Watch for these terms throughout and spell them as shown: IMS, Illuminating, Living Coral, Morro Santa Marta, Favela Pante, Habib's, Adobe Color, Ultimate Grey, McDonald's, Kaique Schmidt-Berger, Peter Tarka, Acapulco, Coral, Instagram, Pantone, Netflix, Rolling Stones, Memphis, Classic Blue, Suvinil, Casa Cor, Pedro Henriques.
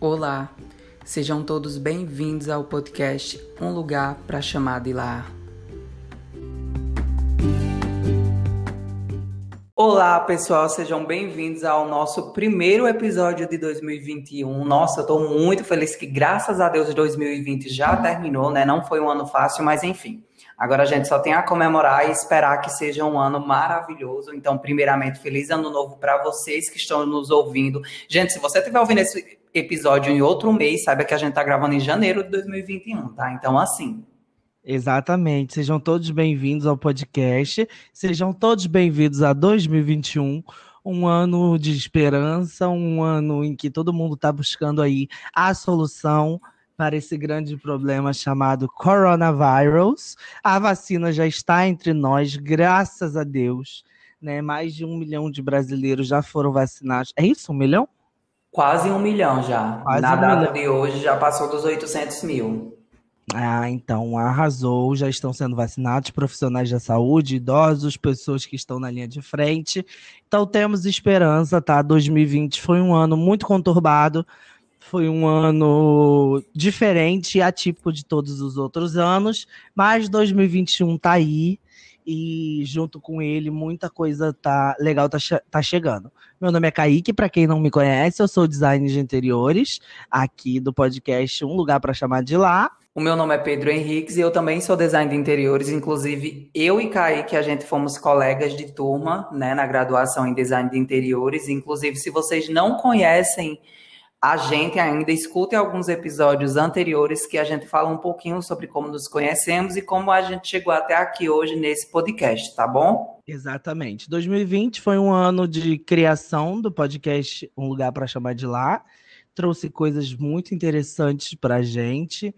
Olá, sejam todos bem-vindos ao podcast Um Lugar para Chamar de Lar. Olá pessoal, sejam bem-vindos ao nosso primeiro episódio de 2021. Nossa, eu tô muito feliz que graças a Deus 2020 já terminou, né? Não foi um ano fácil, mas enfim. Agora a gente só tem a comemorar e esperar que seja um ano maravilhoso. Então, primeiramente, feliz ano novo para vocês que estão nos ouvindo. Gente, se você estiver ouvindo esse episódio em outro mês, saiba que a gente tá gravando em janeiro de 2021, tá? Então, assim... Exatamente, sejam todos bem-vindos ao podcast, sejam todos bem-vindos a 2021, um ano de esperança, um ano em que todo mundo tá buscando aí a solução para esse grande problema chamado coronavírus. A vacina já está entre nós, graças a Deus, né? Mais de 1 milhão de brasileiros já foram vacinados, é isso, 1 milhão? Quase 1 milhão já. Quase na data de hoje já passou dos 800 mil. Ah, então, arrasou, já estão sendo vacinados, profissionais da saúde, idosos, pessoas que estão na linha de frente. Então, temos esperança, tá? 2020 foi um ano muito conturbado, foi um ano diferente e atípico de todos os outros anos, mas 2021 tá aí e junto com ele muita coisa tá legal, tá chegando. Meu nome é Kaique, para quem não me conhece, eu sou designer de interiores aqui do podcast Um Lugar para Chamar de Lar. O meu nome é Pedro Henriques e eu também sou designer de interiores, inclusive eu e Kaique, a gente fomos colegas de turma, né, na graduação em design de interiores. Inclusive, se vocês não conhecem a gente ainda, escutem alguns episódios anteriores que a gente fala um pouquinho sobre como nos conhecemos e como a gente chegou até aqui hoje nesse podcast, tá bom? Exatamente. 2020 foi um ano de criação do podcast Um Lugar para Chamar de Lar. Trouxe coisas muito interessantes pra gente.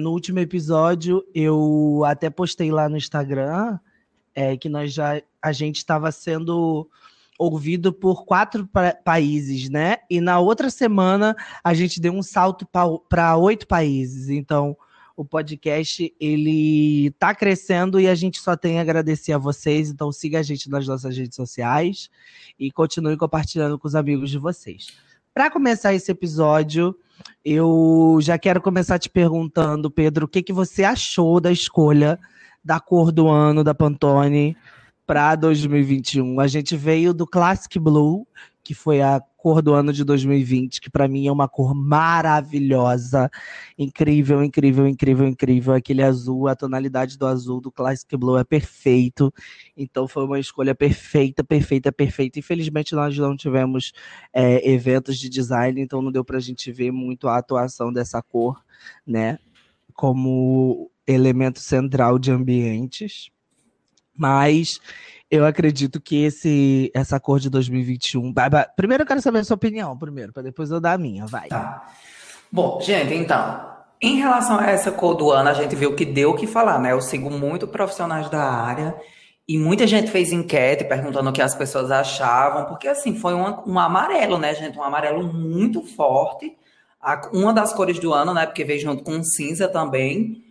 No último episódio, eu até postei lá no Instagram que a gente estava sendo ouvido por 4 países, né? E na outra semana, a gente deu um salto para 8 países. Então, o podcast, ele tá crescendo e a gente só tem a agradecer a vocês. Então, siga a gente nas nossas redes sociais e continue compartilhando com os amigos de vocês. Para começar esse episódio, eu já quero começar te perguntando, Pedro, o que você achou da escolha da cor do ano da Pantone para 2021? A gente veio do Classic Blue, que foi a cor do ano de 2020, que para mim é uma cor maravilhosa, incrível, incrível, incrível, incrível. Aquele azul, a tonalidade do azul do Classic Blue é perfeito. Então foi uma escolha perfeita, perfeita, perfeita. Infelizmente nós não tivemos eventos de design, então não deu para a gente ver muito a atuação dessa cor, né, como elemento central de ambientes. Mas eu acredito que essa cor de 2021... Primeiro eu quero saber a sua opinião, para depois eu dar a minha, vai. Tá. Bom, gente, então, em relação a essa cor do ano, a gente viu que deu o que falar, né? Eu sigo muito profissionais da área e muita gente fez enquete perguntando o que as pessoas achavam, porque assim, foi um amarelo, né, gente? Um amarelo muito forte, uma das cores do ano, né? Porque veio junto com cinza também.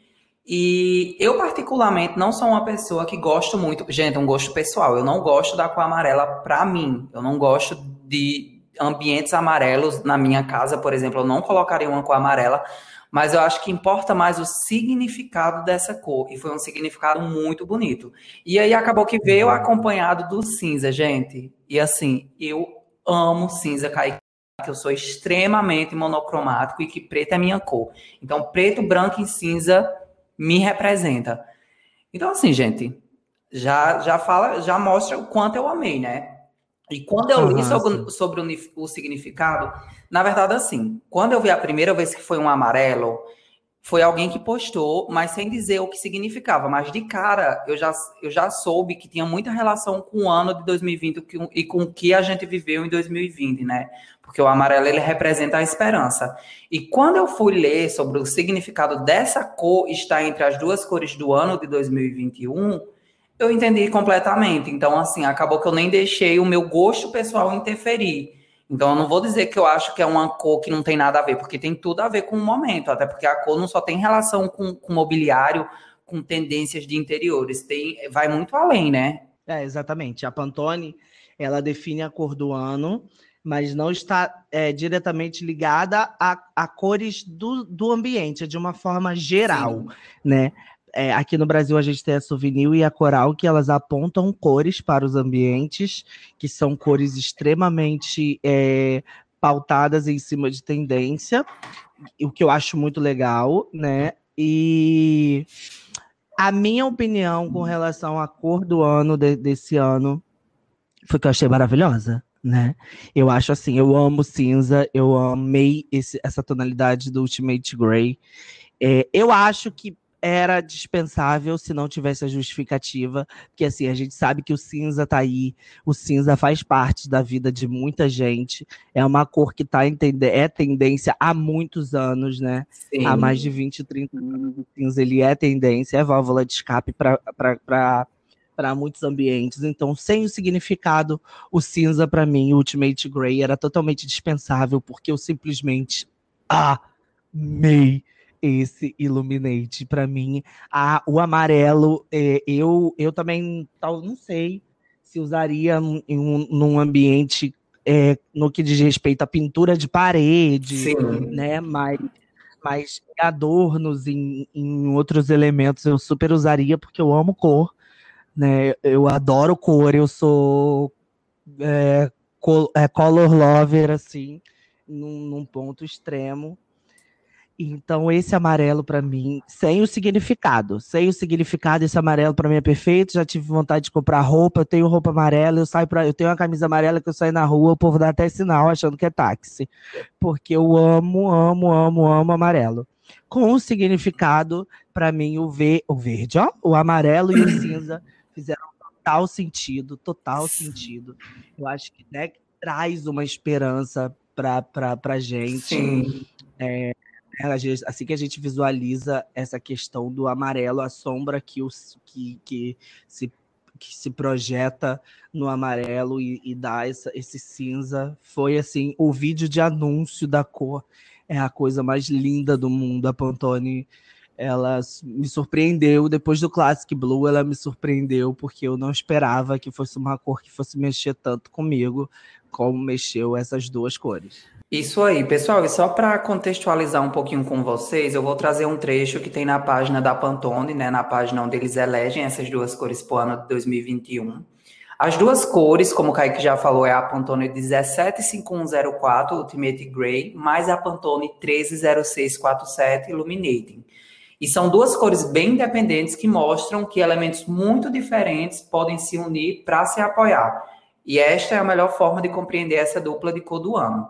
E eu, particularmente, não sou uma pessoa que gosto muito... Gente, é um gosto pessoal. Eu não gosto da cor amarela pra mim. Eu não gosto de ambientes amarelos na minha casa, por exemplo. Eu não colocaria uma cor amarela. Mas eu acho que importa mais o significado dessa cor. E foi um significado muito bonito. E aí acabou que veio acompanhado do cinza, gente. E assim, eu amo cinza, Kaique. Que eu sou extremamente monocromático e que preto é minha cor. Então, preto, branco e cinza... me representa. Então, assim, gente, já mostra o quanto eu amei, né? E quando eu li sobre o significado, na verdade, assim, quando eu vi a primeira vez que foi um amarelo, foi alguém que postou, mas sem dizer o que significava. Mas de cara, eu já soube que tinha muita relação com o ano de 2020 e com o que a gente viveu em 2020, né? Porque o amarelo, ele representa a esperança. E quando eu fui ler sobre o significado dessa cor estar entre as duas cores do ano de 2021, eu entendi completamente. Então, assim, acabou que eu nem deixei o meu gosto pessoal interferir. Então, eu não vou dizer que eu acho que é uma cor que não tem nada a ver, porque tem tudo a ver com o momento, até porque a cor não só tem relação com mobiliário, com tendências de interiores, vai muito além, né? Exatamente. A Pantone, ela define a cor do ano... mas não está diretamente ligada a cores do ambiente, é de uma forma geral, sim, né? É, aqui no Brasil a gente tem a Suvinil e a Coral, que elas apontam cores para os ambientes, que são cores extremamente pautadas em cima de tendência, o que eu acho muito legal, né? E a minha opinião com relação à cor do ano, desse ano, foi que eu achei maravilhosa, né? Eu acho assim, eu amo cinza, eu amei essa tonalidade do Ultimate Grey. É, eu acho que era dispensável se não tivesse a justificativa, porque assim, a gente sabe que o cinza tá aí, o cinza faz parte da vida de muita gente, é uma cor que tá é tendência há muitos anos, né? Sim. Há mais de 20, 30 anos o cinza, ele é tendência, é válvula de escape para muitos ambientes, então sem o significado, o cinza para mim, o Ultimate Grey, era totalmente dispensável, porque eu simplesmente amei esse Illuminate. Para mim, o amarelo, eu também não sei se usaria num ambiente no que diz respeito à pintura de parede, sim, né? Mas adornos em outros elementos eu super usaria, porque eu amo cor, né? Eu adoro cor, eu sou color lover, assim, num ponto extremo. Então, esse amarelo, para mim, sem o significado, esse amarelo, para mim, é perfeito. Já tive vontade de comprar roupa, eu tenho roupa amarela, eu tenho uma camisa amarela que eu saio na rua, o povo dá até sinal achando que é táxi, porque eu amo, amo, amo, amo amarelo. Com o significado, para mim, o verde, ó, o amarelo e o cinza fizeram total sentido. Eu acho que, né, traz uma esperança pra gente. Sim. Assim que a gente visualiza essa questão do amarelo, a sombra que se projeta no amarelo e dá esse cinza, foi assim, o vídeo de anúncio da cor é a coisa mais linda do mundo. A Pantone, ela me surpreendeu, depois do Classic Blue ela me surpreendeu, porque eu não esperava que fosse uma cor que fosse mexer tanto comigo como mexeu essas duas cores. Isso aí, pessoal, e só para contextualizar um pouquinho com vocês, eu vou trazer um trecho que tem na página da Pantone, né, na página onde eles elegem essas duas cores para o ano de 2021. As duas cores, como o Kaique já falou, é a Pantone 175104, Ultimate Grey, mais a Pantone 130647, Illuminating. E são duas cores bem independentes que mostram que elementos muito diferentes podem se unir para se apoiar. E esta é a melhor forma de compreender essa dupla de cor do ano.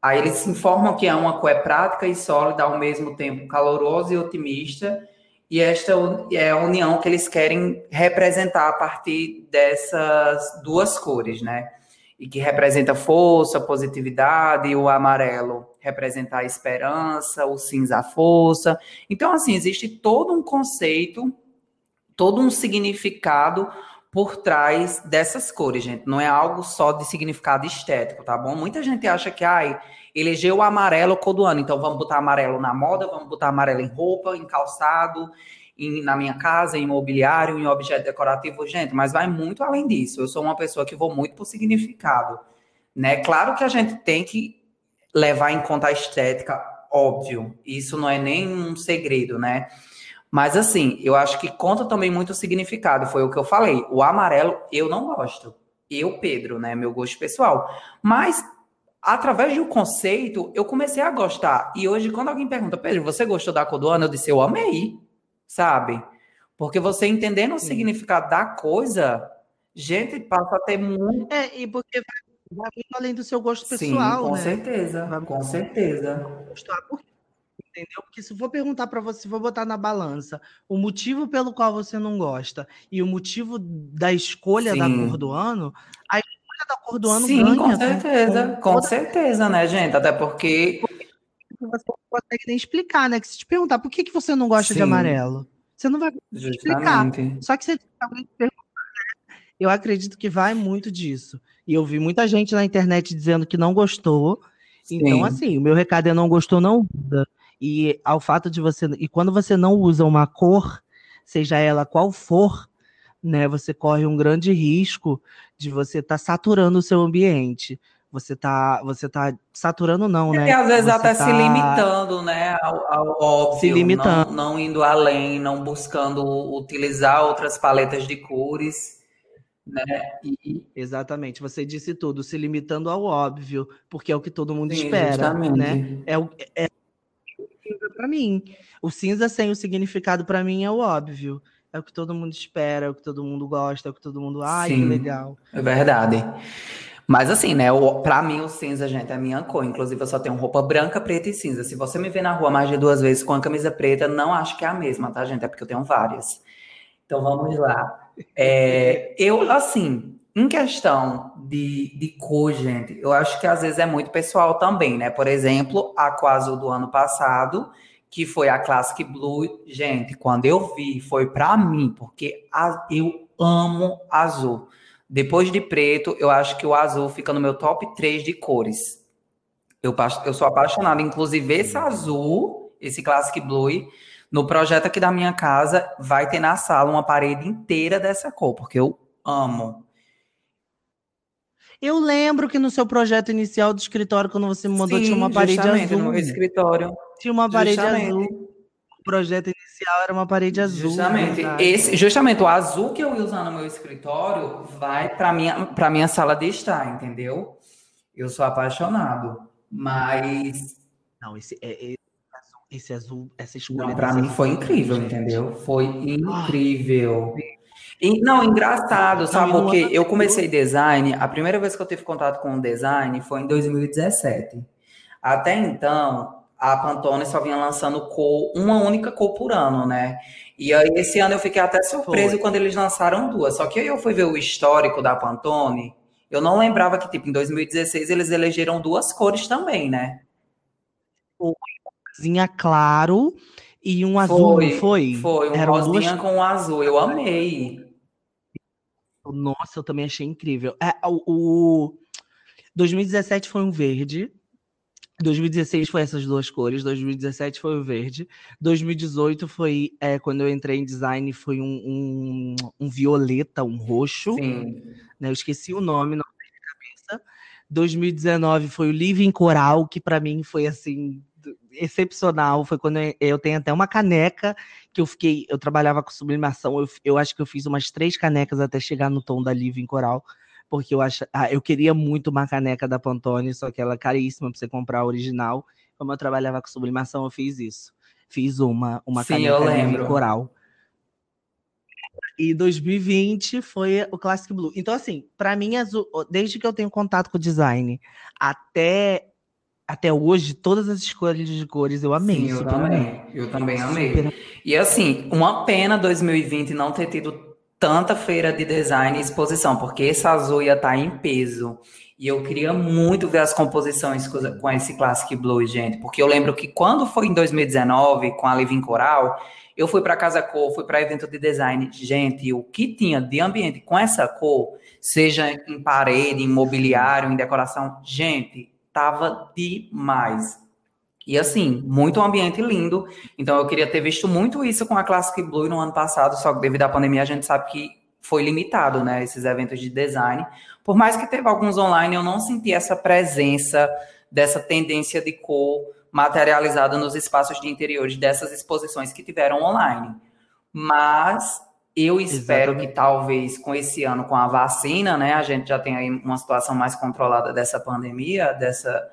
Aí eles informam que uma cor é prática e sólida, ao mesmo tempo calorosa e otimista. E esta é a união que eles querem representar a partir dessas duas cores, né? E que representa força, positividade, e o amarelo representa a esperança, o cinza a força. Então, assim, existe todo um conceito, todo um significado por trás dessas cores, gente. Não é algo só de significado estético, tá bom? Muita gente acha que, elegeu o amarelo cor do ano, então vamos botar amarelo na moda, vamos botar amarelo em roupa, em calçado, na minha casa, em mobiliário, em objeto decorativo, gente, mas vai muito além disso. Eu sou uma pessoa que vou muito por significado, né? Claro que a gente tem que levar em conta a estética, óbvio. Isso não é nenhum segredo, né? Mas assim, eu acho que conta também muito o significado, foi o que eu falei. O amarelo eu não gosto. Eu, Pedro, né? Meu gosto pessoal. Mas, através do conceito, eu comecei a gostar. E hoje, quando alguém pergunta, Pedro, você gostou da cor do ano? Eu disse, eu amei, sabe? Porque você entendendo o significado da coisa, gente, passa a ter muito... e porque vai muito além do seu gosto pessoal, sim, com né? Certeza, com certeza. Gostar por quê? Entendeu? Porque se eu for perguntar para você, vou botar na balança o motivo pelo qual você não gosta e o motivo da escolha, sim, da cor do ano, a escolha da cor do ano, sim, ganha. Sim, com certeza. Com certeza, né, gente? Até porque... Você não consegue nem explicar, né? Que se te perguntar por que você não gosta, sim, de amarelo, você não vai explicar. Só que você alguém te pergunta, né? Eu acredito que vai muito disso. E eu vi muita gente na internet dizendo que não gostou. Sim. Então, assim, o meu recado é não gostou, não usa. E ao fato de você... E quando você não usa uma cor, seja ela qual for, né, você corre um grande risco de você estar saturando o seu ambiente. Você tá saturando, não, né? E às vezes ela tá se limitando, né? Ao óbvio, se limitando. Não indo além, não buscando utilizar outras paletas de cores, né? Exatamente, você disse tudo, se limitando ao óbvio, porque é o que todo mundo espera, justamente, né? É o cinza pra mim. O cinza sem o significado pra mim é o óbvio. É o que todo mundo espera, é o que todo mundo gosta, é o que todo mundo... Ai, sim, que legal. É verdade. Mas assim, né, pra mim o cinza, gente, é a minha cor. Inclusive eu só tenho roupa branca, preta e cinza. Se você me vê na rua mais de 2 vezes com a camisa preta, não acho que é a mesma, tá, gente? É porque eu tenho várias. Então vamos lá. Eu, assim, em questão de cor, gente, eu acho que às vezes é muito pessoal também, né? Por exemplo, a cor azul do ano passado, que foi a Classic Blue. Gente, quando eu vi, foi pra mim, porque eu amo azul. Depois de preto, eu acho que o azul fica no meu top 3 de cores. Eu sou apaixonada. Inclusive, esse azul, esse Classic Blue, no projeto aqui da minha casa, vai ter na sala uma parede inteira dessa cor, porque eu amo. Eu lembro que no seu projeto inicial do escritório, quando você me mandou, tinha uma parede azul. No escritório. Tinha uma parede azul. O projeto inicial era uma parede azul. Justamente, né? Justamente o azul que eu ia usar no meu escritório vai para minha sala de estar, entendeu? Eu sou apaixonado, mas... Não, esse azul, essa escolha... Para mim foi incrível, gente. Entendeu? Foi incrível. E, não, engraçado, sabe? Porque eu comecei design, a primeira vez que eu tive contato com o design foi em 2017. Até então... A Pantone só vinha lançando cor, uma única cor por ano, né? E aí, esse ano eu fiquei até surpreso quando eles lançaram 2. Só que aí eu fui ver o histórico da Pantone, eu não lembrava que, tipo, em 2016 eles elegeram 2 cores também, né? Foi um rosinha claro e um azul, não foi? Foi, um rosinha com um azul, eu amei. Nossa, eu também achei incrível. 2017 foi um verde. 2016 foi essas 2 cores, 2017 foi o verde, 2018 foi, quando eu entrei em design, foi um violeta, um roxo, né? Eu esqueci o nome, não sei de cabeça. 2019 foi o Living Coral, que pra mim foi, assim, excepcional. Foi quando eu tenho até uma caneca, que eu trabalhava com sublimação, eu acho que eu fiz umas 3 canecas até chegar no tom da Living Coral, porque eu queria muito uma caneca da Pantone, só que ela é caríssima pra você comprar a original. Como eu trabalhava com sublimação, eu fiz isso. Fiz uma caneca de coral. E 2020 foi o Classic Blue. Então, assim, pra mim, desde que eu tenho contato com o design até hoje, todas as escolhas de cores eu amei. Sim, eu também amei. E, assim, uma pena 2020 não ter tido tanta feira de design e exposição, porque esse azul ia estar em peso. E eu queria muito ver as composições com esse Classic Blue, gente, porque eu lembro que quando foi em 2019, com a Living Coral, eu fui para Casa Cor, fui para evento de design. Gente, o que tinha de ambiente com essa cor, seja em parede, em mobiliário, em decoração, gente, tava demais. E assim, muito ambiente lindo. Então eu queria ter visto muito isso com a Classic Blue no ano passado, só que devido à pandemia a gente sabe que foi limitado, né, esses eventos de design. Por mais que teve alguns online, eu não senti essa presença dessa tendência de cor materializada nos espaços de interiores dessas exposições que tiveram online. Mas eu espero que talvez com esse ano, com a vacina, né, a gente já tenha aí uma situação mais controlada dessa pandemia, dessa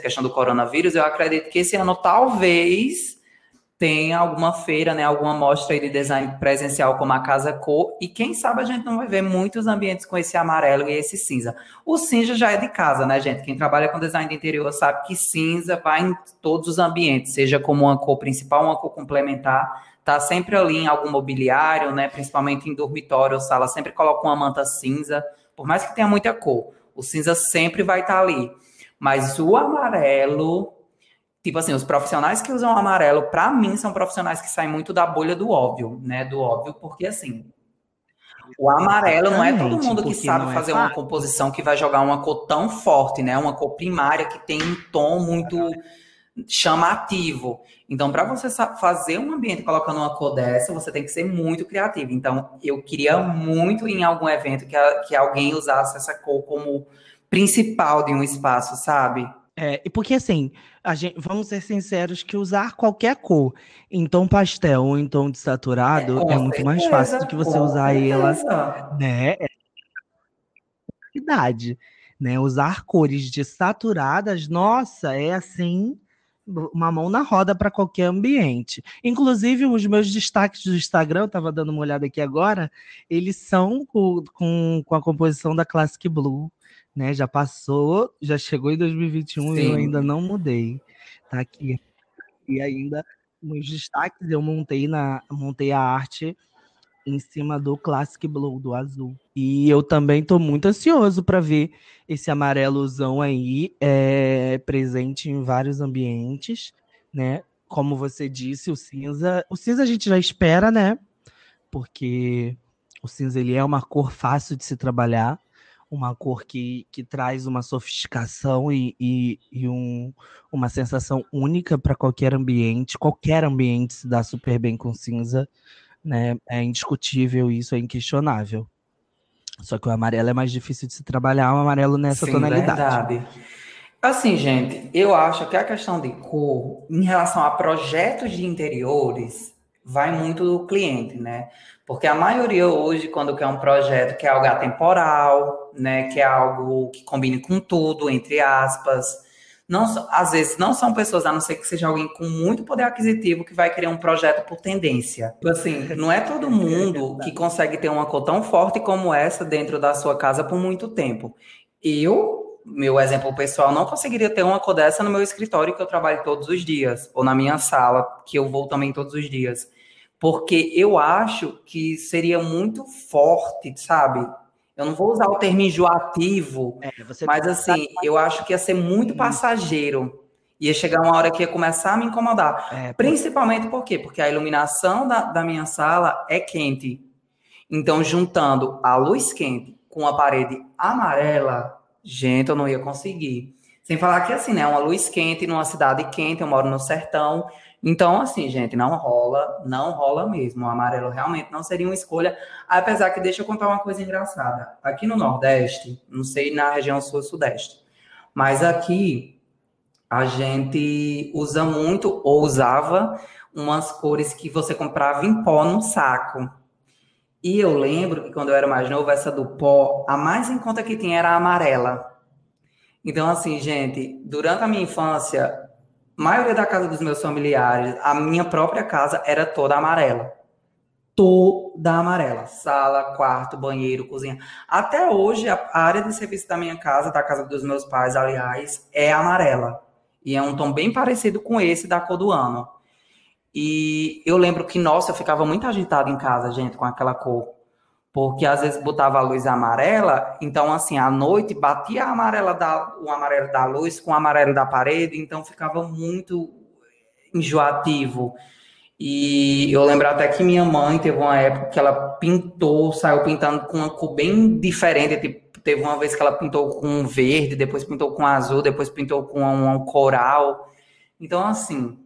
questão do coronavírus, eu acredito que esse ano talvez tenha alguma feira, né, alguma mostra de design presencial como a Casa Cor, e quem sabe a gente não vai ver muitos ambientes com esse amarelo e esse cinza. O cinza já é de casa, né, gente? Quem trabalha com design de interior sabe que cinza vai em todos os ambientes, seja como uma cor principal, uma cor complementar, tá sempre ali em algum mobiliário, né, principalmente em dormitório ou sala, sempre coloca uma manta cinza, por mais que tenha muita cor, o cinza sempre vai estar ali. Mas o amarelo, tipo assim, os profissionais que usam amarelo, pra mim, são profissionais que saem muito da bolha do óbvio, né? Do óbvio, porque assim, o amarelo não é todo mundo que sabe fazer uma composição que vai jogar uma cor tão forte, né? Uma cor primária que tem um tom muito chamativo. Então, pra você fazer um ambiente colocando uma cor dessa, você tem que ser muito criativo. Então, eu queria muito em algum evento que alguém usasse essa cor como principal de um espaço, sabe? É, porque assim, a gente, vamos ser sinceros que usar qualquer cor em tom pastel ou em tom desaturado é muito mais fácil do que você usar elas, né? Né? Usar cores desaturadas, nossa, é assim, uma mão na roda para qualquer ambiente. Inclusive, os meus destaques do Instagram, eu estava dando uma olhada aqui agora, eles são com a composição da Classic Blue. Né, já passou, já chegou em 2021 e eu ainda não mudei. Tá aqui. E ainda, nos destaques, eu montei a arte em cima do Classic Blue, do azul. E eu também estou muito ansioso para ver esse amarelozão aí presente em vários ambientes, né? Como você disse, o cinza a gente já espera, né? Porque o cinza ele é uma cor fácil de se trabalhar. Uma cor que traz uma sofisticação e uma sensação única para qualquer ambiente. Qualquer ambiente se dá super bem com cinza, né? É indiscutível isso, é inquestionável. Só que o amarelo é mais difícil de se trabalhar, o amarelo nessa tonalidade. Verdade. Assim, gente, eu acho que a questão de cor, em relação a projetos de interiores, vai muito do cliente, né? Porque a maioria hoje, quando quer um projeto que é algo atemporal, né? Que é algo que combine com tudo, entre aspas. Não, às vezes não são pessoas, a não ser que seja alguém com muito poder aquisitivo, que vai querer um projeto por tendência. Assim, não é todo mundo que consegue ter uma cor tão forte como essa dentro da sua casa por muito tempo. Meu exemplo pessoal, não conseguiria ter uma cor dessa no meu escritório que eu trabalho todos os dias, ou na minha sala, que eu vou também todos os dias. Porque eu acho que seria muito forte, sabe? Eu não vou usar o termo enjoativo, mas assim, eu acho que ia ser muito passageiro. Ia chegar uma hora que ia começar a me incomodar. Principalmente por quê? Porque a iluminação da minha sala é quente. Então, juntando a luz quente com a parede amarela, gente, eu não ia conseguir. Sem falar que assim, né? Uma luz quente numa cidade quente, eu moro no sertão. Então, assim, gente, não rola mesmo. O amarelo realmente não seria uma escolha. Apesar que, deixa eu contar uma coisa engraçada. Aqui no Nordeste, não sei na região Sul-Sudeste, mas aqui a gente usa muito, ou usava, umas cores que você comprava em pó num saco. E eu lembro que quando eu era mais novo, essa do pó, a mais em conta que tinha era a amarela. Então, assim, gente, durante a minha infância, a maioria da casa dos meus familiares, a minha própria casa era toda amarela. Toda amarela. Sala, quarto, banheiro, cozinha. Até hoje, a área de serviço da minha casa, da casa dos meus pais, aliás, é amarela. E é um tom bem parecido com esse da cor do ano. E eu lembro que, nossa, eu ficava muito agitada em casa, gente, com aquela cor. Porque às vezes botava a luz amarela, então assim, à noite batia o amarelo da luz com o amarelo da parede, então ficava muito enjoativo. E eu lembro até que minha mãe teve uma época que ela saiu pintando com uma cor bem diferente, tipo, teve uma vez que ela pintou com verde, depois pintou com azul, depois pintou com um coral. Então assim,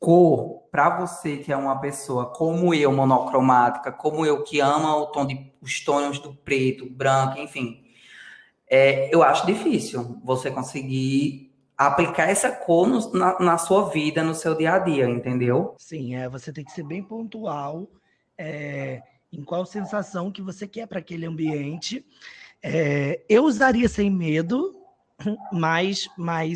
cor, para você que é uma pessoa como eu, monocromática, como eu, que ama os tons do preto, branco, enfim, eu acho difícil você conseguir aplicar essa cor na sua vida, no seu dia a dia, entendeu? Sim, você tem que ser bem pontual em qual sensação que você quer para aquele ambiente. Eu usaria sem medo, mas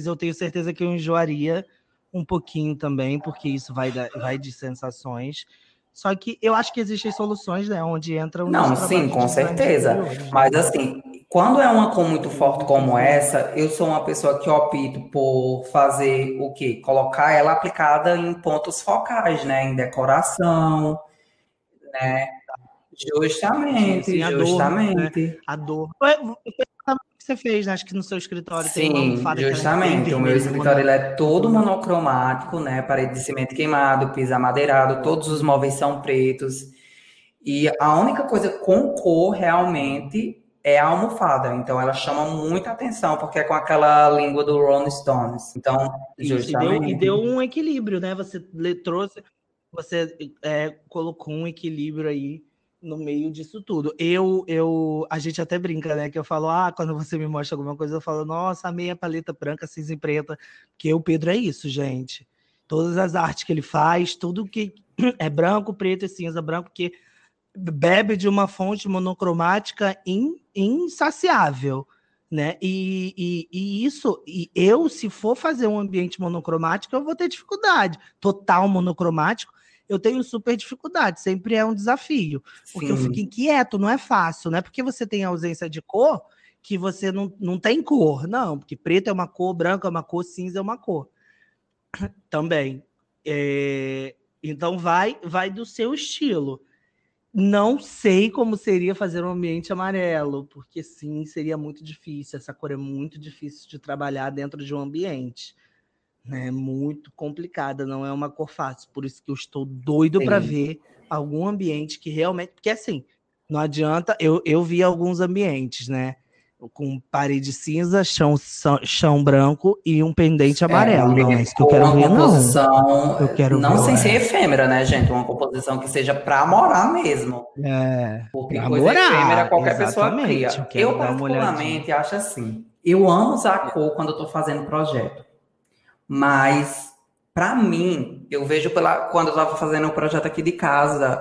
eu tenho certeza que eu enjoaria um pouquinho também, porque isso vai de sensações. Só que eu acho que existem soluções, né? Onde entra o... Não, sim, com certeza. Mas assim, quando é uma cor muito forte como essa, eu sou uma pessoa que opto por fazer o quê? Colocar ela aplicada em pontos focais, né? Em decoração, né? Justamente. Adorno. Você fez, né? Acho que no seu escritório... Sim, tem uma fada justamente. O meu escritório ele é todo monocromático, né? Parede de cimento queimado, piso amadeirado, todos os móveis são pretos. E a única coisa com cor realmente é a almofada. Então ela chama muita atenção, porque é com aquela língua do Rolling Stones. Então, justamente. E deu um equilíbrio, né? Você colocou um equilíbrio aí no meio disso tudo. A gente até brinca, né? Que eu falo, quando você me mostra alguma coisa, eu falo, nossa, amei a paleta branca, cinza e preta. Porque o Pedro é isso, gente. Todas as artes que ele faz, tudo que é branco, preto e cinza, branco, que bebe de uma fonte monocromática insaciável, né? E isso, se for fazer um ambiente monocromático, eu vou ter dificuldade. Total monocromático, eu tenho super dificuldade, sempre é um desafio. Sim. Porque eu fico inquieto, não é fácil, não é porque você tem ausência de cor que você não tem cor, não, porque preto é uma cor, branco é uma cor, cinza é uma cor. Também. Então vai do seu estilo. Não sei como seria fazer um ambiente amarelo, porque sim, seria muito difícil, essa cor é muito difícil de trabalhar dentro de um ambiente. É muito complicada, não é uma cor fácil. Por isso que eu estou doido para ver algum ambiente que realmente... Porque, assim, não adianta... Eu vi alguns ambientes, né? Com parede cinza, chão branco e um pendente amarelo. Não é isso que eu quero ver, não. Eu quero não ver, sem ser efêmera, né, gente? Uma composição que seja para morar mesmo. Porque coisa efêmera qualquer pessoa cria. Eu, particularmente, acho assim. Eu amo usar a cor quando eu estou fazendo projeto. Mas, para mim, eu vejo quando eu estava fazendo um projeto aqui de casa,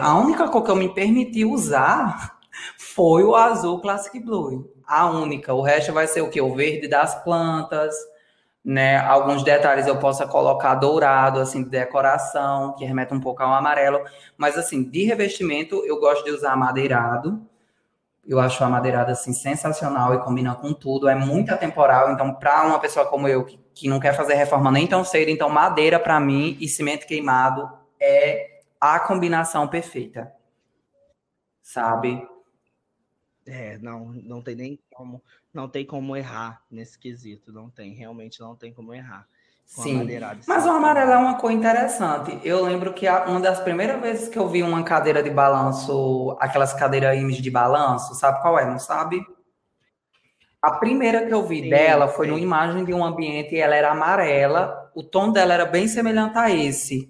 a única cor que eu me permiti usar foi o azul Classic Blue. A única. O resto vai ser o quê? O verde das plantas, né? Alguns detalhes eu possa colocar dourado, assim, de decoração, que remete um pouco ao amarelo. Mas, assim, de revestimento, eu gosto de usar amadeirado. Eu acho a madeirada, assim, sensacional e combina com tudo. É muito atemporal. Então, para uma pessoa como eu, que não quer fazer reforma nem tão cedo, então madeira, para mim, e cimento queimado é a combinação perfeita. Sabe? Não tem nem como... Não tem como errar nesse quesito. Não tem, realmente não tem como errar. Sim, mas o amarelo é uma cor interessante. Eu lembro que uma das primeiras vezes que eu vi uma cadeira de balanço, aquelas cadeiras IMS de balanço, sabe qual é? Não sabe? A primeira que eu vi dela foi numa imagem de um ambiente e ela era amarela, o tom dela era bem semelhante a esse.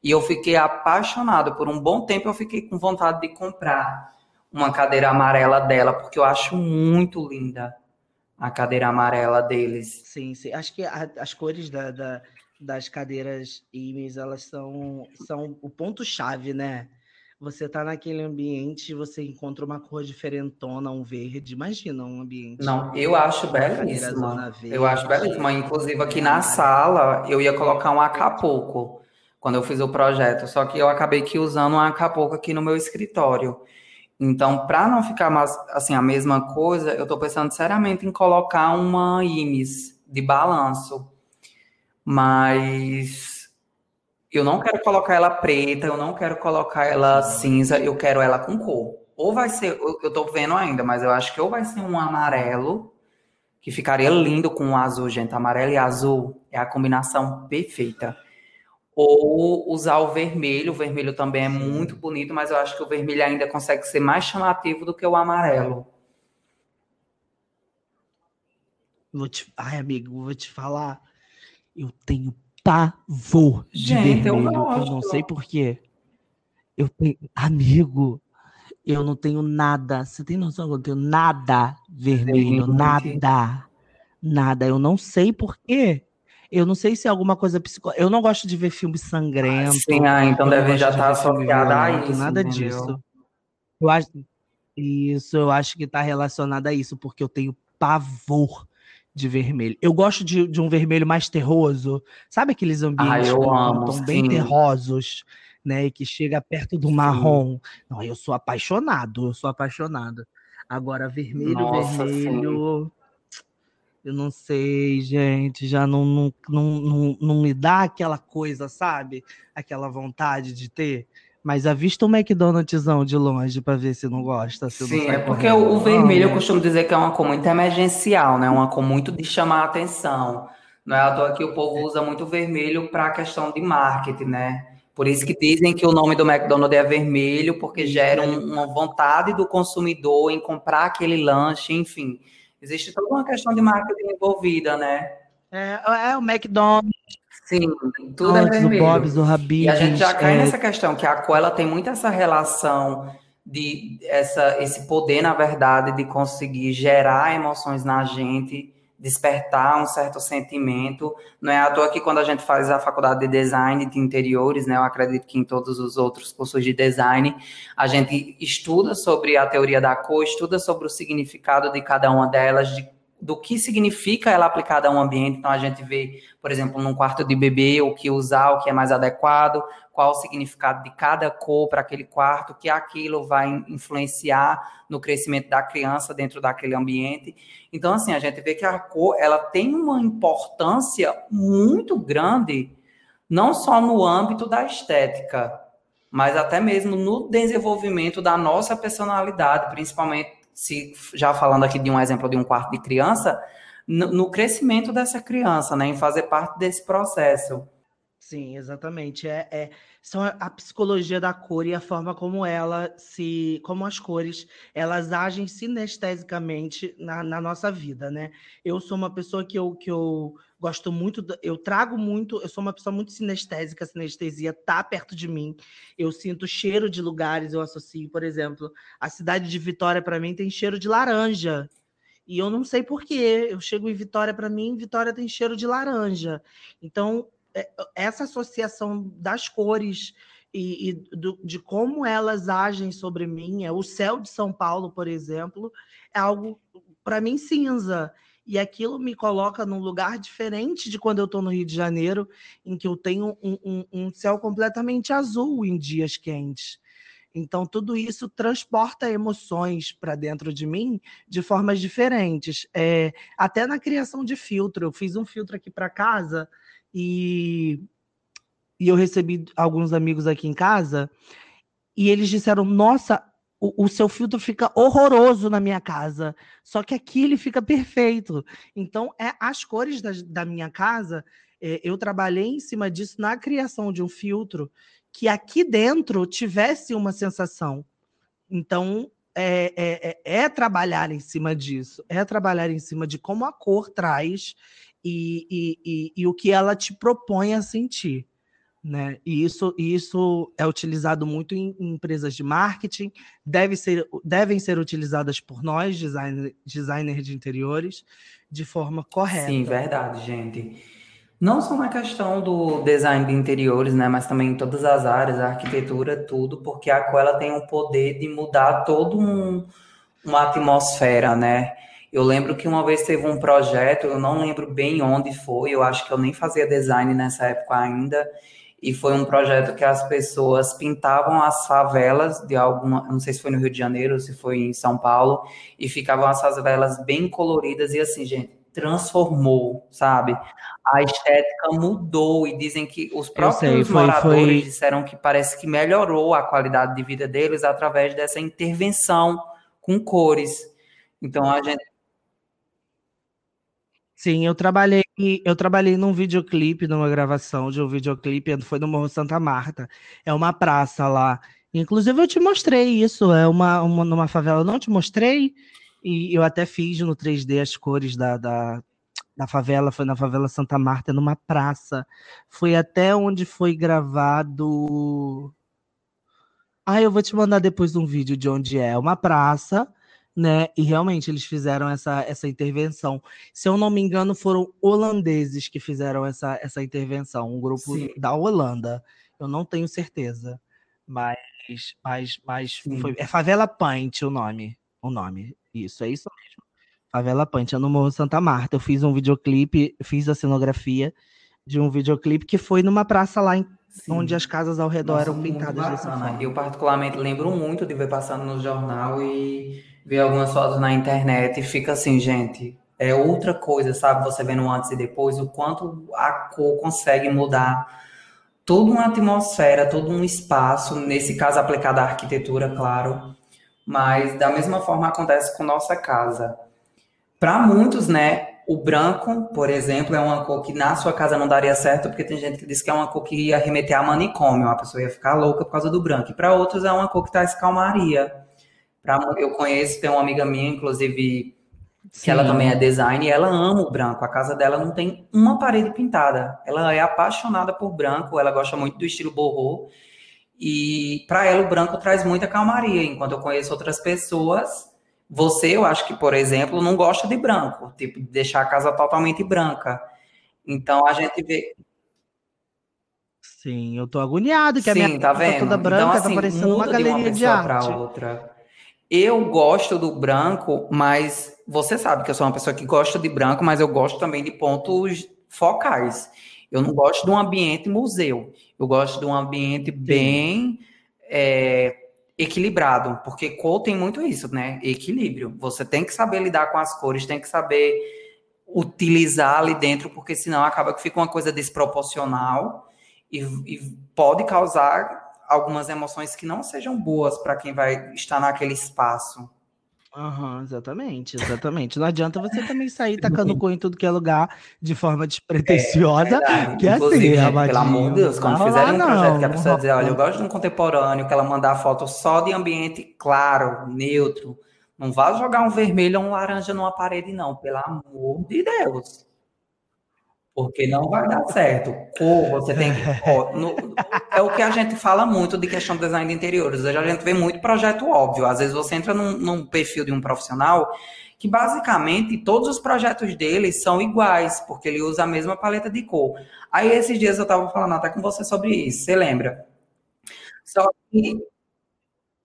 E eu fiquei apaixonado. Por um bom tempo eu fiquei com vontade de comprar uma cadeira amarela dela, porque eu acho muito linda. A cadeira amarela deles. Sim. Acho que as cores das cadeiras IMS, elas são o ponto-chave, né? Você tá naquele ambiente e você encontra uma cor diferentona, um verde. Imagina um ambiente... Não, eu acho belíssima. Eu acho belíssima. Inclusive, aqui na sala, eu ia colocar um Acapulco, quando eu fiz o projeto. Só que eu acabei aqui usando um Acapulco aqui no meu escritório. Então, para não ficar mais, assim, a mesma coisa, eu estou pensando seriamente em colocar uma IMS de balanço. Mas eu não quero colocar ela preta, eu não quero colocar ela cinza, eu quero ela com cor. Ou vai ser, eu estou vendo ainda, mas eu acho que ou vai ser um amarelo, que ficaria lindo com o azul, gente. Amarelo e azul é a combinação perfeita. Ou usar o vermelho também é muito bonito, mas eu acho que o vermelho ainda consegue ser mais chamativo do que o amarelo. Ai, amigo, vou te falar, eu tenho pavor de vermelho, eu não sei por quê. Eu tenho... Amigo, eu não tenho nada, você tem noção que eu não tenho nada vermelho, nada, eu não sei por quê. Eu não sei se é alguma coisa psicológica. Eu não gosto de ver filme sangrento. Então deve já estar associada a isso. Nada disso. Eu acho que está relacionada a isso, porque eu tenho pavor de vermelho. Eu gosto de um vermelho mais terroso. Sabe aqueles ambientes que estão bem terrosos, né? E que chega perto do marrom. Não, eu sou apaixonado. Agora, vermelho... Sim. Eu não sei, gente, já não me dá aquela coisa, sabe? Aquela vontade de ter. Mas avista um McDonald'são de longe para ver se não gosta. Sim, é porque o vermelho eu costumo dizer que é uma cor muito emergencial, né? Uma cor muito de chamar a atenção. Não é à toa que o povo usa muito vermelho para a questão de marketing, né? Por isso que dizem que o nome do McDonald's é vermelho, porque gera uma vontade do consumidor em comprar aquele lanche, enfim... Existe toda uma questão de marketing envolvida, né? É o McDonald's, Sim, tudo é vermelho. Do Bob's, do Habib's, e a gente já cai nessa questão, que a cor ela tem muito essa relação de esse poder, na verdade, de conseguir gerar emoções na gente, despertar um certo sentimento. Não é à toa que quando a gente faz a faculdade de design de interiores, né, eu acredito que em todos os outros cursos de design, a gente estuda sobre a teoria da cor, estuda sobre o significado de cada uma delas, do que significa ela aplicada a um ambiente. Então, a gente vê, por exemplo, num quarto de bebê, o que usar, o que é mais adequado, qual o significado de cada cor para aquele quarto, que aquilo vai influenciar no crescimento da criança dentro daquele ambiente. Então, assim, a gente vê que a cor ela tem uma importância muito grande, não só no âmbito da estética, mas até mesmo no desenvolvimento da nossa personalidade, principalmente, se já falando aqui de um exemplo de um quarto de criança, no crescimento dessa criança, né, em fazer parte desse processo. Sim, exatamente. São a psicologia da cor e a forma como como as cores, elas agem sinestesicamente na nossa vida, né? Eu sou uma pessoa que eu gosto muito, eu sou uma pessoa muito sinestésica, a sinestesia tá perto de mim, eu sinto cheiro de lugares, eu associo, por exemplo, a cidade de Vitória para mim tem cheiro de laranja. E eu não sei por quê, eu chego em Vitória, para mim, Vitória tem cheiro de laranja. Então, essa associação das cores de como elas agem sobre mim, o céu de São Paulo, por exemplo, é algo, para mim, cinza. E aquilo me coloca num lugar diferente de quando eu estou no Rio de Janeiro, em que eu tenho um céu completamente azul em dias quentes. Então, tudo isso transporta emoções para dentro de mim de formas diferentes. Até na criação de filtro. Eu fiz um filtro aqui para casa e eu recebi alguns amigos aqui em casa e eles disseram, nossa, o seu filtro fica horroroso na minha casa, só que aqui ele fica perfeito. Então, as cores da minha casa, eu trabalhei em cima disso na criação de um filtro que aqui dentro tivesse uma sensação. Então, trabalhar em cima disso, trabalhar em cima de como a cor traz e o que ela te propõe a sentir, né? E isso é utilizado muito em empresas de marketing, devem ser utilizadas por nós, designers de interiores, de forma correta. Sim, verdade, gente. Não só na questão do design de interiores, né, mas também em todas as áreas, a arquitetura, tudo, porque a cor ela tem o poder de mudar toda uma atmosfera, né? Eu lembro que uma vez teve um projeto, eu não lembro bem onde foi, eu acho que eu nem fazia design nessa época ainda, e foi um projeto que as pessoas pintavam as favelas de não sei se foi no Rio de Janeiro, se foi em São Paulo, e ficavam as favelas bem coloridas, e assim, gente, transformou, sabe? A estética mudou, e dizem que os próprios moradores disseram que parece que melhorou a qualidade de vida deles através dessa intervenção com cores. Então, a gente... Sim, eu trabalhei num videoclipe, numa gravação de um videoclipe, foi no Morro Santa Marta, é uma praça lá, inclusive eu te mostrei isso, numa favela, eu não te mostrei, e eu até fiz no 3D as cores da favela, foi na favela Santa Marta, numa praça, foi até onde foi gravado, eu vou te mandar depois um vídeo de onde é, uma praça, né? E realmente eles fizeram essa intervenção. Se eu não me engano, foram holandeses que fizeram essa intervenção, um grupo Sim. da Holanda. Eu não tenho certeza, mas foi, Favela Pante o nome. Isso mesmo. Favela Pante, é no Morro Santa Marta. Eu fiz um videoclipe, fiz a cenografia de um videoclipe que foi numa praça lá em Sim. onde as casas ao redor eram pintadas dessa forma. Eu particularmente lembro muito de ver passando no jornal e ver algumas fotos na internet e fica assim, gente, é outra coisa, sabe? Você vendo antes e depois, o quanto a cor consegue mudar toda uma atmosfera, todo um espaço, nesse caso aplicado à arquitetura, claro, mas da mesma forma acontece com nossa casa. Para muitos, né? O branco, por exemplo, é uma cor que na sua casa não daria certo, porque tem gente que diz que é uma cor que ia remeter a manicômio, a pessoa ia ficar louca por causa do branco. E para outros é uma cor que traz calmaria. Eu conheço, tem uma amiga minha, inclusive, Sim. Que ela também é design e ela ama o branco. A casa dela não tem uma parede pintada. Ela é apaixonada por branco, ela gosta muito do estilo boho. E para ela o branco traz muita calmaria. Enquanto eu conheço outras pessoas, eu acho que, por exemplo, não gosta de branco, tipo, deixar a casa totalmente branca. Então a gente vê. Sim, eu tô agoniado que a minha tá casa vendo? Tá toda branca, então, assim, tá parecendo uma galeria de arte. Pra outra. Eu gosto do branco, mas você sabe que eu sou uma pessoa que gosta de branco, mas eu gosto também de pontos focais. Eu não gosto de um ambiente museu. Eu gosto de um ambiente bem equilibrado, porque cor tem muito isso, né? Equilíbrio. Você tem que saber lidar com as cores, tem que saber utilizar ali dentro, porque senão acaba que fica uma coisa desproporcional e pode causar algumas emoções que não sejam boas para quem vai estar naquele espaço. Uhum, exatamente, exatamente. Não adianta você também sair tacando cor em tudo que é lugar de forma despretensiosa. Que é assim, né, pelo amor de Deus, quando fizerem um projeto que a pessoa dizer, olha, eu gosto de um contemporâneo, que ela mandar foto só de ambiente claro, neutro. Não vá jogar um vermelho ou um laranja numa parede, não, pelo amor de Deus. Porque não vai dar certo. Cor, você tem que... é o que a gente fala muito de questão de design de interiores. A gente vê muito projeto óbvio. Às vezes você entra num perfil de um profissional que basicamente todos os projetos dele são iguais, porque ele usa a mesma paleta de cor. Aí esses dias eu estava falando até com você sobre isso, você lembra? Só que...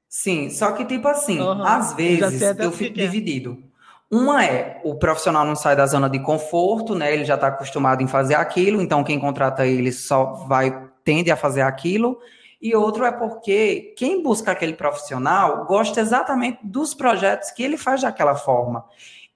Sim, só que tipo assim, às vezes eu fico dividido. Uma é, o profissional não sai da zona de conforto, né? Ele já está acostumado em fazer aquilo, então quem contrata ele tende a fazer aquilo. E outro é porque quem busca aquele profissional gosta exatamente dos projetos que ele faz daquela forma.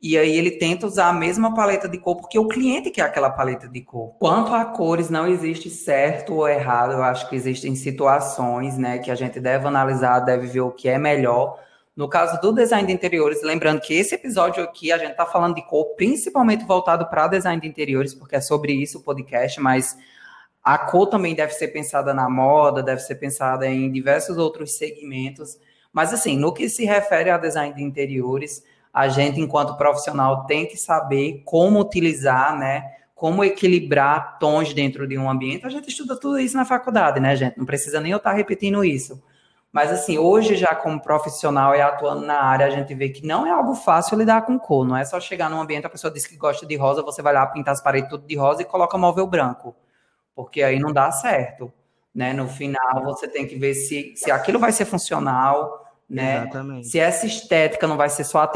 E aí ele tenta usar a mesma paleta de cor, porque o cliente quer aquela paleta de cor. Quanto a cores, não existe certo ou errado. Eu acho que existem situações, né, que a gente deve analisar, deve ver o que é melhor. No caso do design de interiores, lembrando que esse episódio aqui, a gente está falando de cor, principalmente voltado para design de interiores, porque é sobre isso o podcast, mas a cor também deve ser pensada na moda, deve ser pensada em diversos outros segmentos. Mas, assim, no que se refere a design de interiores, a gente, enquanto profissional, tem que saber como utilizar, né? Como equilibrar tons dentro de um ambiente. A gente estuda tudo isso na faculdade, né, gente? Não precisa nem eu estar repetindo isso. Mas, assim, hoje já como profissional e atuando na área, a gente vê que não é algo fácil lidar com cor. Não é só chegar num ambiente, a pessoa diz que gosta de rosa, você vai lá pintar as paredes tudo de rosa e coloca móvel branco. Porque aí não dá certo, né? No final, você tem que ver se aquilo vai ser funcional, né? Exatamente. Se essa estética não vai ser só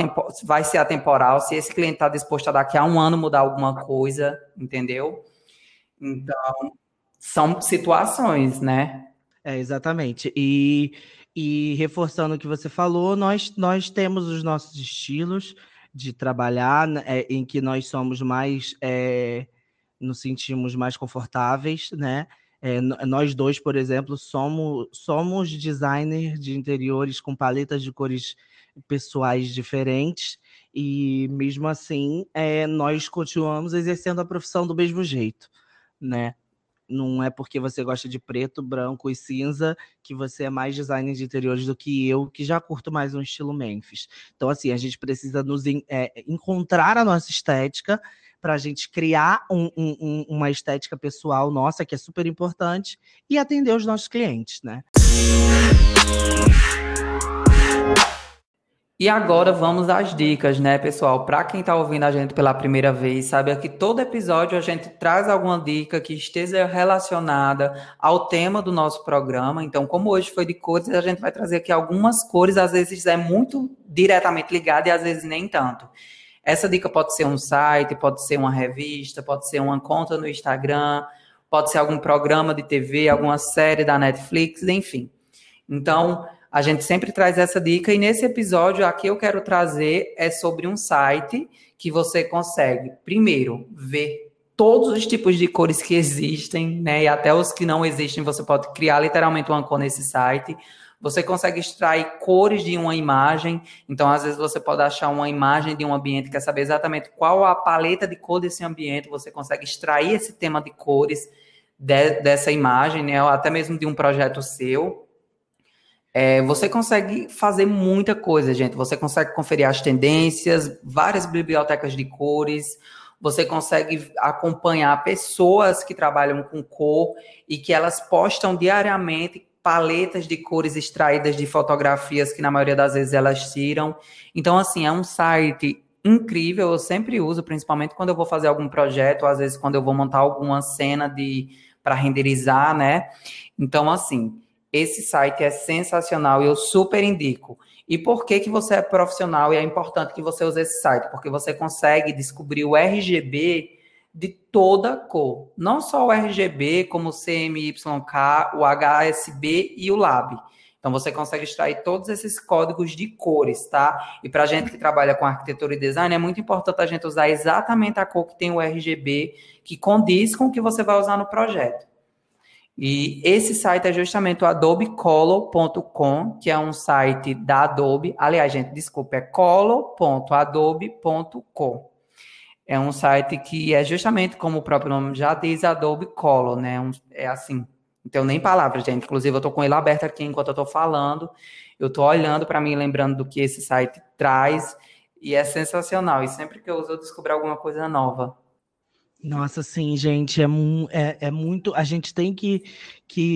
vai ser atemporal, se esse cliente está disposto a daqui a um ano mudar alguma coisa, entendeu? Então, são situações, né? É, exatamente. E reforçando o que você falou, nós temos os nossos estilos de trabalhar, em que nós somos mais, nos sentimos mais confortáveis, né? Nós dois, por exemplo, somos designers de interiores com paletas de cores pessoais diferentes e, mesmo assim, nós continuamos exercendo a profissão do mesmo jeito, né? Não é porque você gosta de preto, branco e cinza que você é mais designer de interiores do que eu, que já curto mais um estilo Memphis. Então, assim, a gente precisa encontrar a nossa estética para a gente criar uma estética pessoal nossa, que é super importante, e atender os nossos clientes, né? E agora vamos às dicas, né, pessoal? Para quem está ouvindo a gente pela primeira vez, sabe que todo episódio a gente traz alguma dica que esteja relacionada ao tema do nosso programa. Então, como hoje foi de cores, a gente vai trazer aqui algumas cores, às vezes é muito diretamente ligada e às vezes nem tanto. Essa dica pode ser um site, pode ser uma revista, pode ser uma conta no Instagram, pode ser algum programa de TV, alguma série da Netflix, enfim. Então, a gente sempre traz essa dica e nesse episódio aqui eu quero trazer sobre um site que você consegue, primeiro, ver todos os tipos de cores que existem, né? E até os que não existem, você pode criar literalmente uma cor nesse site. Você consegue extrair cores de uma imagem. Então, às vezes, você pode achar uma imagem de um ambiente, quer saber exatamente qual a paleta de cor desse ambiente. Você consegue extrair esse tema de cores dessa imagem, né? Ou até mesmo de um projeto seu. Você consegue fazer muita coisa, gente. Você consegue conferir as tendências, várias bibliotecas de cores. Você consegue acompanhar pessoas que trabalham com cor e que elas postam diariamente paletas de cores extraídas de fotografias que, na maioria das vezes, elas tiram. Então, assim, é um site incrível. Eu sempre uso, principalmente quando eu vou fazer algum projeto, às vezes quando eu vou montar alguma cena para renderizar, né? Então, assim, esse site é sensacional e eu super indico. E por que que você é profissional e é importante que você use esse site? Porque você consegue descobrir o RGB de toda cor. Não só o RGB, como o CMYK, o HSB e o LAB. Então, você consegue extrair todos esses códigos de cores, tá? E para a gente que trabalha com arquitetura e design, é muito importante a gente usar exatamente a cor que tem o RGB, que condiz com o que você vai usar no projeto. E esse site é justamente o adobecolor.com, que é um site da Adobe. Aliás, gente, desculpa, é color.adobe.com. É um site que é justamente, como o próprio nome já diz, Adobe Color, né? É assim, não tenho nem palavras, gente. Inclusive, eu estou com ele aberto aqui enquanto eu estou falando. Eu estou olhando para mim, lembrando do que esse site traz. E é sensacional. E sempre que eu uso, eu descubro alguma coisa nova. Nossa, sim, gente. É muito... A gente tem que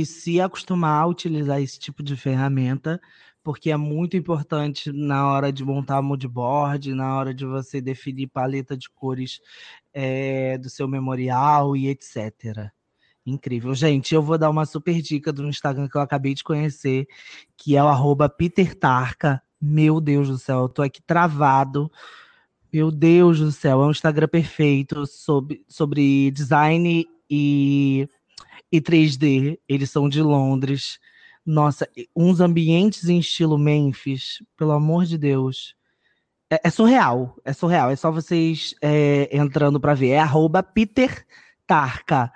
se acostumar a utilizar esse tipo de ferramenta, porque é muito importante na hora de montar o moodboard, na hora de você definir paleta de cores do seu memorial e etc. Incrível. Gente, eu vou dar uma super dica do Instagram que eu acabei de conhecer, que é o @Peter Tarka. Meu Deus do céu, eu tô aqui travado. Meu Deus do céu, é um Instagram perfeito sobre design e 3D. Eles são de Londres. Nossa, uns ambientes em estilo Memphis, pelo amor de Deus. É surreal, é surreal. É só vocês entrando para ver. É @Peter Tarka.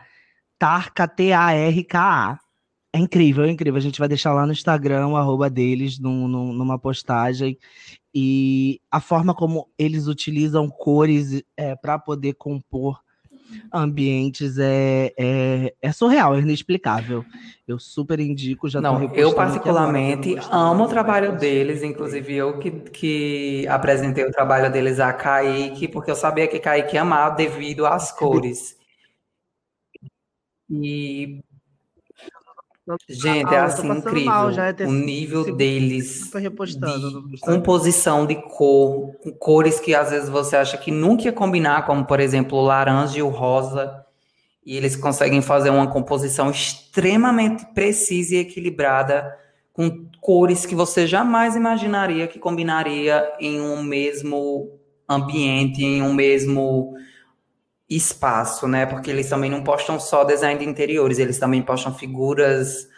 Tarka, T-A-R-K-A. É incrível, é incrível. A gente vai deixar lá no Instagram o arroba deles numa postagem. E a forma como eles utilizam cores para poder compor ambientes é surreal, é inexplicável. Eu super indico, já não. Eu particularmente amo o trabalho deles, inclusive eu que apresentei o trabalho deles a Kaique, porque eu sabia que Kaique amava devido às cores. E gente, é assim incrível o nível deles de composição de cor, com cores que às vezes você acha que nunca ia combinar, como por exemplo o laranja e o rosa, e eles conseguem fazer uma composição extremamente precisa e equilibrada com cores que você jamais imaginaria que combinaria em um mesmo ambiente, em um mesmo espaço, né? Porque eles também não postam só design de interiores, eles também postam figuras,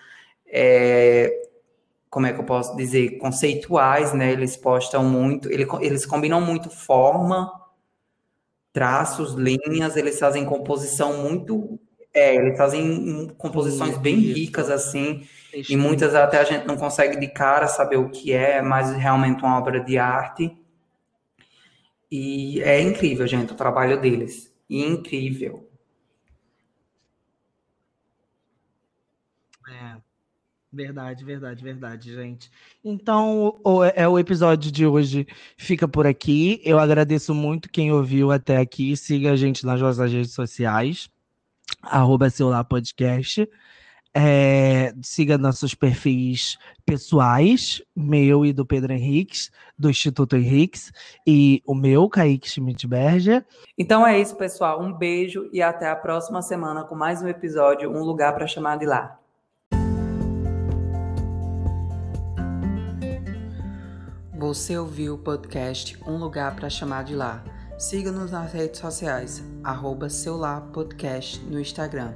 como é que eu posso dizer, conceituais, né? Eles postam muito, eles combinam muito forma, traços, linhas, eles fazem composição muito, eles fazem composições bem ricas, assim, e muitas até a gente não consegue de cara saber o que é, mas realmente uma obra de arte. E é incrível, gente, o trabalho deles. Incrível. Verdade, verdade, verdade, gente. Então, o episódio de hoje fica por aqui. Eu agradeço muito quem ouviu até aqui. Siga a gente nas nossas redes sociais, @seulapodcast. Siga nossos perfis pessoais, meu e do Pedro Henriques, do Instituto Henriques, e o meu, Kaique Schmidt-Berger. Então é isso, pessoal. Um beijo e até a próxima semana com mais um episódio, Um Lugar para Chamar de Lar. Você ouviu o podcast Um Lugar para Chamar de Lar. Siga-nos nas redes sociais, @seulapodcast no Instagram.